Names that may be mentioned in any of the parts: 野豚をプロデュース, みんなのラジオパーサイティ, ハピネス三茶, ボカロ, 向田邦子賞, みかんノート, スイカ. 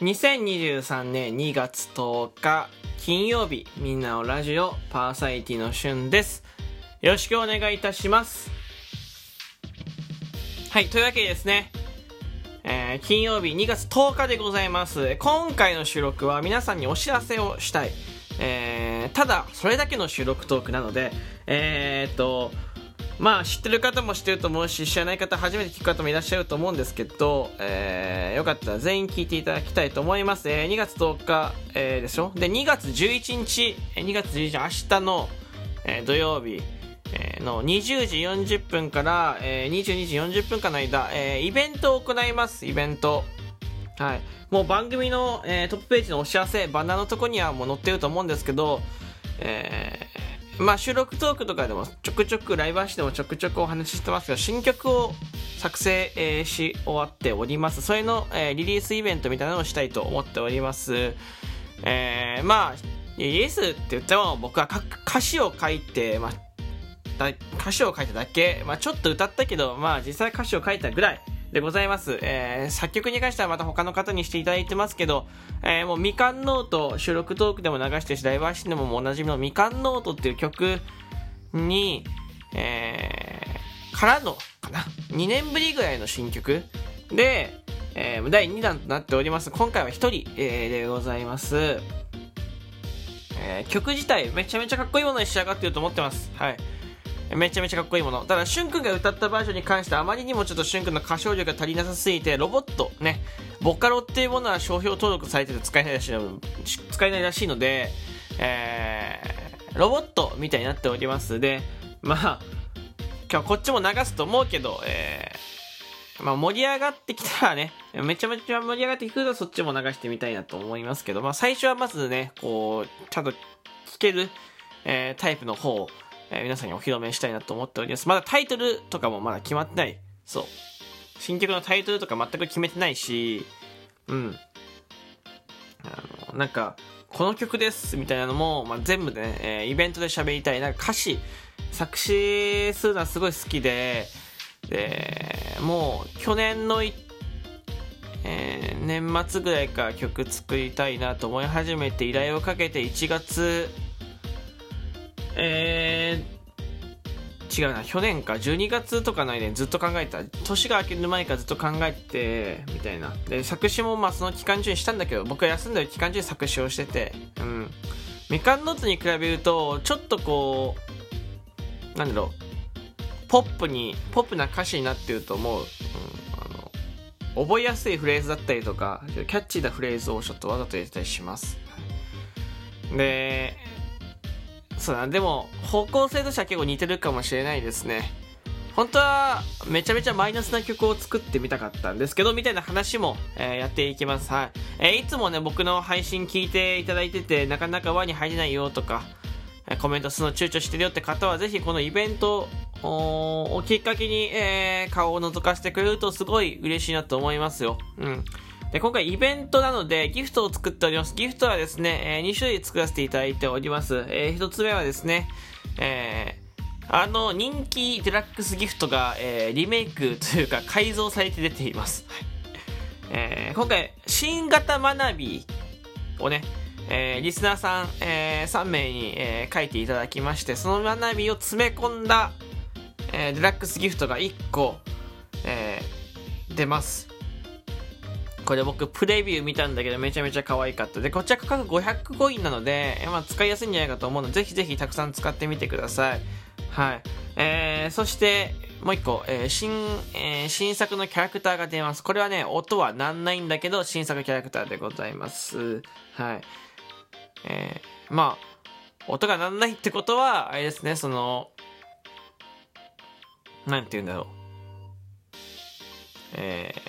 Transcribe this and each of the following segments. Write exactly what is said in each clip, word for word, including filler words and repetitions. にせんにじゅうさんねんにがつとおか金曜日、みんなのラジオパーサイティのしゅんです。よろしくお願いいたします。はい、というわけでですね、えー、金曜日にがつとおかでございます。今回の収録は皆さんにお知らせをしたい、えー、ただそれだけの収録トークなので、えーっとまあ知ってる方も知ってると思うし、知らない方、初めて聞く方もいらっしゃると思うんですけど、えー、よかったら全員聞いていただきたいと思います。えー、にがつとおか、えー、でしょ。で、にがつじゅういちにち、にがつじゅういちにち明日の、えー、土曜日、えー、のにじゅうじよんじゅっぷんから、えー、にじゅうにじよんじゅっぷん間の間、えー、イベントを行います。イベント、はい、もう番組の、えー、トップページのお知らせ、バナーのとこにはもう載ってると思うんですけど、えーまあ収録トークとかでもちょくちょく、ライブ配信でもちょくちょくお話ししてますけど、新曲を作成、えー、し終わっております。それの、えー、リリースイベントみたいなのをしたいと思っております。えー、まあイエスって言っても、僕は歌詞を書いて、まあ、歌詞を書いただけ、まあ、ちょっと歌ったけど、まあ実際歌詞を書いたぐらいでございます。えー、作曲に関してはまた他の方にしていただいてますけど、えー、もうみかんノート、収録トークでも流してるし、ライブ配信でもおなじみのみかんノートっていう曲に、えー、からのかな、にねんぶりぐらいの新曲で、えー、だいにだんとなっております。今回はひとり、えー、でございます。えー、曲自体めちゃめちゃかっこいいものに仕上がってると思ってます。はい、めちゃめちゃかっこいいもの。ただしゅんくんが歌ったバージョンに関しては、あまりにもちょっとしゅんくんの歌唱力が足りなさすぎて、ロボットね、ボカロっていうものは商標登録されてて使えないらしいの、使えないらしいので、えー、ロボットみたいになっております。で、まあ今日こっちも流すと思うけど、えー、まあ盛り上がってきたらね、めちゃめちゃ盛り上がってくるとそっちも流してみたいなと思いますけど、まあ最初はまずね、こうちゃんと聴ける、えー、タイプの方をえー、皆さんにお披露目したいなと思っております。まだタイトルとかもまだ決まってない。そう、新曲のタイトルとか全く決めてないし、うん、あのなんかこの曲ですみたいなのも、まあ、全部でね、えー、イベントで喋りたい。なんか歌詞、作詞するのはすごい好きで、でもう去年のい、えー、年末ぐらいから曲作りたいなと思い始めて、依頼をかけていちがつ、えー、違うな、去年か、じゅうにがつとかの間にずっと考えた、年が明ける前からずっと考えてみたいな。で、作詞もまあその期間中にしたんだけど、僕は休んでる期間中に作詞をしてて、うん、みかんノーツに比べるとちょっとこう、なんだろう、ポップにポップな歌詞になってると思う、うん、あの覚えやすいフレーズだったりとか、キャッチーなフレーズをちょっとわざと入れたりします。でそうだ、でも方向性としては結構似てるかもしれないですね。本当はめちゃめちゃマイナスな曲を作ってみたかったんですけど、みたいな話も、えー、やっていきます。はい、えー、いつもね、僕の配信聞いていただいてて、なかなか輪に入れないよとか、コメントするの躊躇してるよって方は、ぜひこのイベントをきっかけに、えー、顔を覗かせてくれるとすごい嬉しいなと思いますよ。うん、で、今回イベントなのでギフトを作っております。ギフトはですね、えー、にしゅるい作らせていただいております。えー、ひとつめはですね、えー、あの人気デラックスギフトが、えー、リメイクというか改造されて出ています。えー、今回新型学びをね、えー、リスナーさん、えー、さんめいに、えー、書いていただきまして、その学びを詰め込んだ、えー、デラックスギフトがいっこ、えー、出ます。これ僕プレビュー見たんだけど、めちゃめちゃ可愛かったで、こっちは価格ごひゃくごえんなので、まあ、使いやすいんじゃないかと思うので、ぜひぜひたくさん使ってみてください。はい、えー、そしてもういっこ、えー 新, えー、新作のキャラクターが出ます。これはね、音はなんないんだけど、新作キャラクターでございます。はい、えー、まあ音がなんないってことはあれですね、そのなんて言うんだろう、えー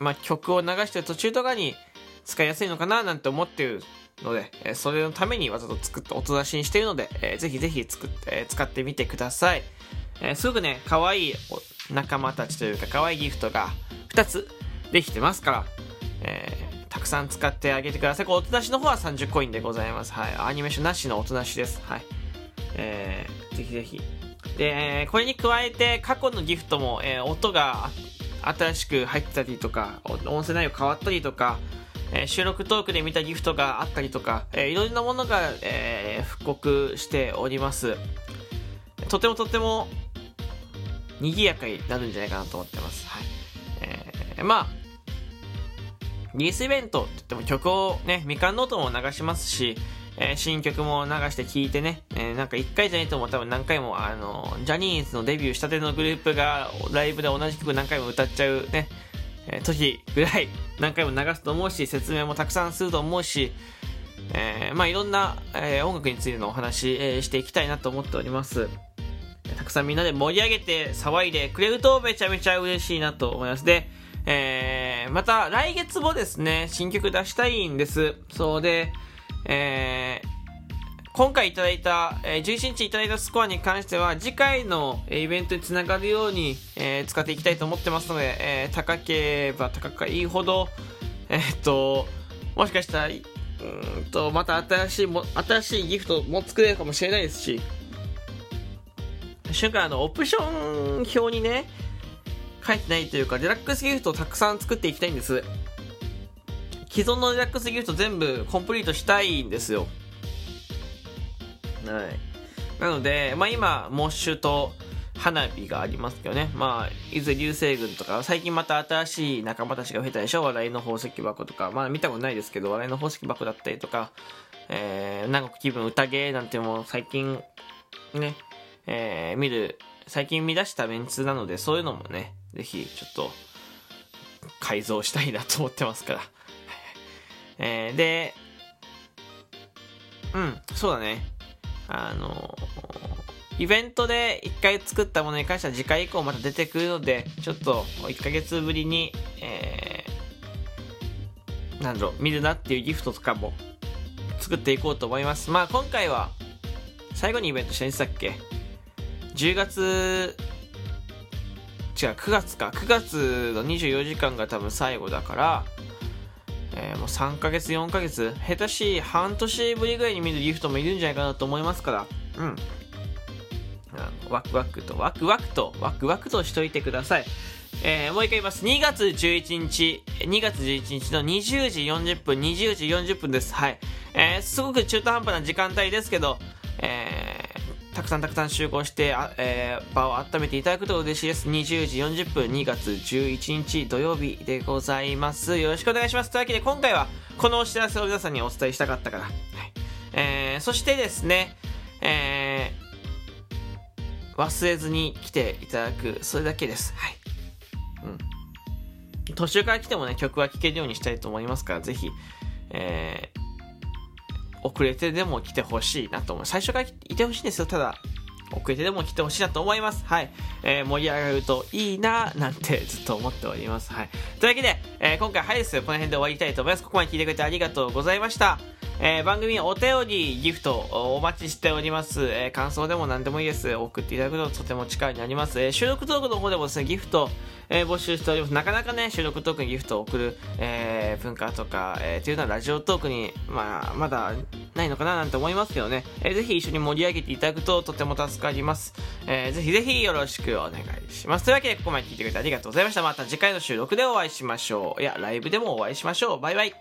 まあ、曲を流してる途中とかに使いやすいのかななんて思ってるので、えー、それのためにわざと作った音出しにしているので、えー、ぜひぜひ作って、えー、使ってみてください。えー、すごくね、可愛い仲間たちというか、可愛いギフトがふたつできてますから、えー、たくさん使ってあげてください。こう音出しの方はさんじゅうコインでございます。はい、アニメーションなしの音出しです。はい、えー、ぜひぜひ。で、これに加えて過去のギフトも、えー、音が新しく入ってたりとか、音声内容変わったりとか、えー、収録トークで見たギフトがあったりとか、えー、いろいろなものが、えー、復刻しております。とてもとても賑やかになるんじゃないかなと思ってます。はい、えー、まあリリースイベントって言っても曲をね、みかんノートも流しますし、えー、新曲も流して聴いてね、えー、なんかいっかいじゃねえとも多分何回もあのジャニーズのデビューしたてのグループがライブで同じ曲何回も歌っちゃうね、えー、時ぐらい何回も流すと思うし、説明もたくさんすると思うし、えー、まあいろんな、えー、音楽についてのお話、えー、していきたいなと思っております。たくさんみんなで盛り上げて騒いでくれるとめちゃめちゃ嬉しいなと思います。で、えー、また来月もですね新曲出したいんです。そうで、えー、今回いただいた、えー、じゅういちにちいただいたスコアに関しては次回の、えー、イベントにつながるように、えー、使っていきたいと思ってますので、えー、高ければ高くいいほど、えー、っともしかしたらうーんとまた新しいも新しいギフトも作れるかもしれないですし、瞬間あのオプション表にね書いてないというかデラックスギフトをたくさん作っていきたいんです。既存のリラックスギフト全部コンプリートしたいんですよ。はい。なので、まあ今、モッシュと花火がありますけどね。まあ、いずれ流星群とか、最近また新しい仲間たちが増えたでしょ。笑いの宝石箱とか、まあ見たことないですけど、笑いの宝石箱だったりとか、えー、南国気分宴なんてもう最近ね、えー、見る、最近見出したメンツなので、そういうのもね、ぜひちょっと改造したいなと思ってますから。えー、で、うん、そうだね。あの、イベントでいっかい作ったものに関しては次回以降また出てくるので、ちょっといっかげつぶりに、えー、なんだろう、見るなっていうギフトとかも作っていこうと思います。まあ今回は、最後にイベントしたんでしたっけ?じゅうがつ、違う、くがつか。くがつのにじゅうよじかんが多分最後だから、えー、もうさんかげつよんかげつ下手し半年ぶりぐらいに見るギフトもいるんじゃないかなと思いますから、うんあのワクワクとワクワクとワクワクとしといてください。えー、もう一回言います。にがつじゅういちにちにがつじゅういちにちのにじゅうじよんじゅっぷんにじゅうじよんじゅっぷんです。はい、えー、すごく中途半端な時間帯ですけど、えー、たくさんたくさん集合してあ、えー、場を温めていただくと嬉しいです。にじゅうじよんじゅっぷんにがつじゅういちにち土曜日でございます。よろしくお願いします。というわけで今回はこのお知らせを皆さんにお伝えしたかったから、はいえー、そしてですね、えー、忘れずに来ていただく、それだけです。はい、うん、途中から来てもね曲は聴けるようにしたいと思いますから、ぜひ、えー遅れてでも来てほしいなと思う。最初からいてほしいんですよ。ただ遅れてでも来てほしいなと思います。はい、えー、盛り上がるといいななんてずっと思っております。はい、というわけで、えー、今回はですよこの辺で終わりたいと思います。ここまで聞いてくれてありがとうございました。えー、番組お便りギフトお待ちしております。えー、感想でも何でもいいです。送っていただくととても力になります。えー、収録トークの方でもですねギフト、えー、募集しております。なかなかね収録トークにギフトを送る、えー、文化とか、えー、というのはラジオトークに、まあ、まだないのかななんて思いますけどね、えー、ぜひ一緒に盛り上げていただくととても助かります。えー、ぜひぜひよろしくお願いします。というわけでここまで聞いてくれてありがとうございました。また次回の収録でお会いしましょう。いやライブでもお会いしましょう。バイバイ。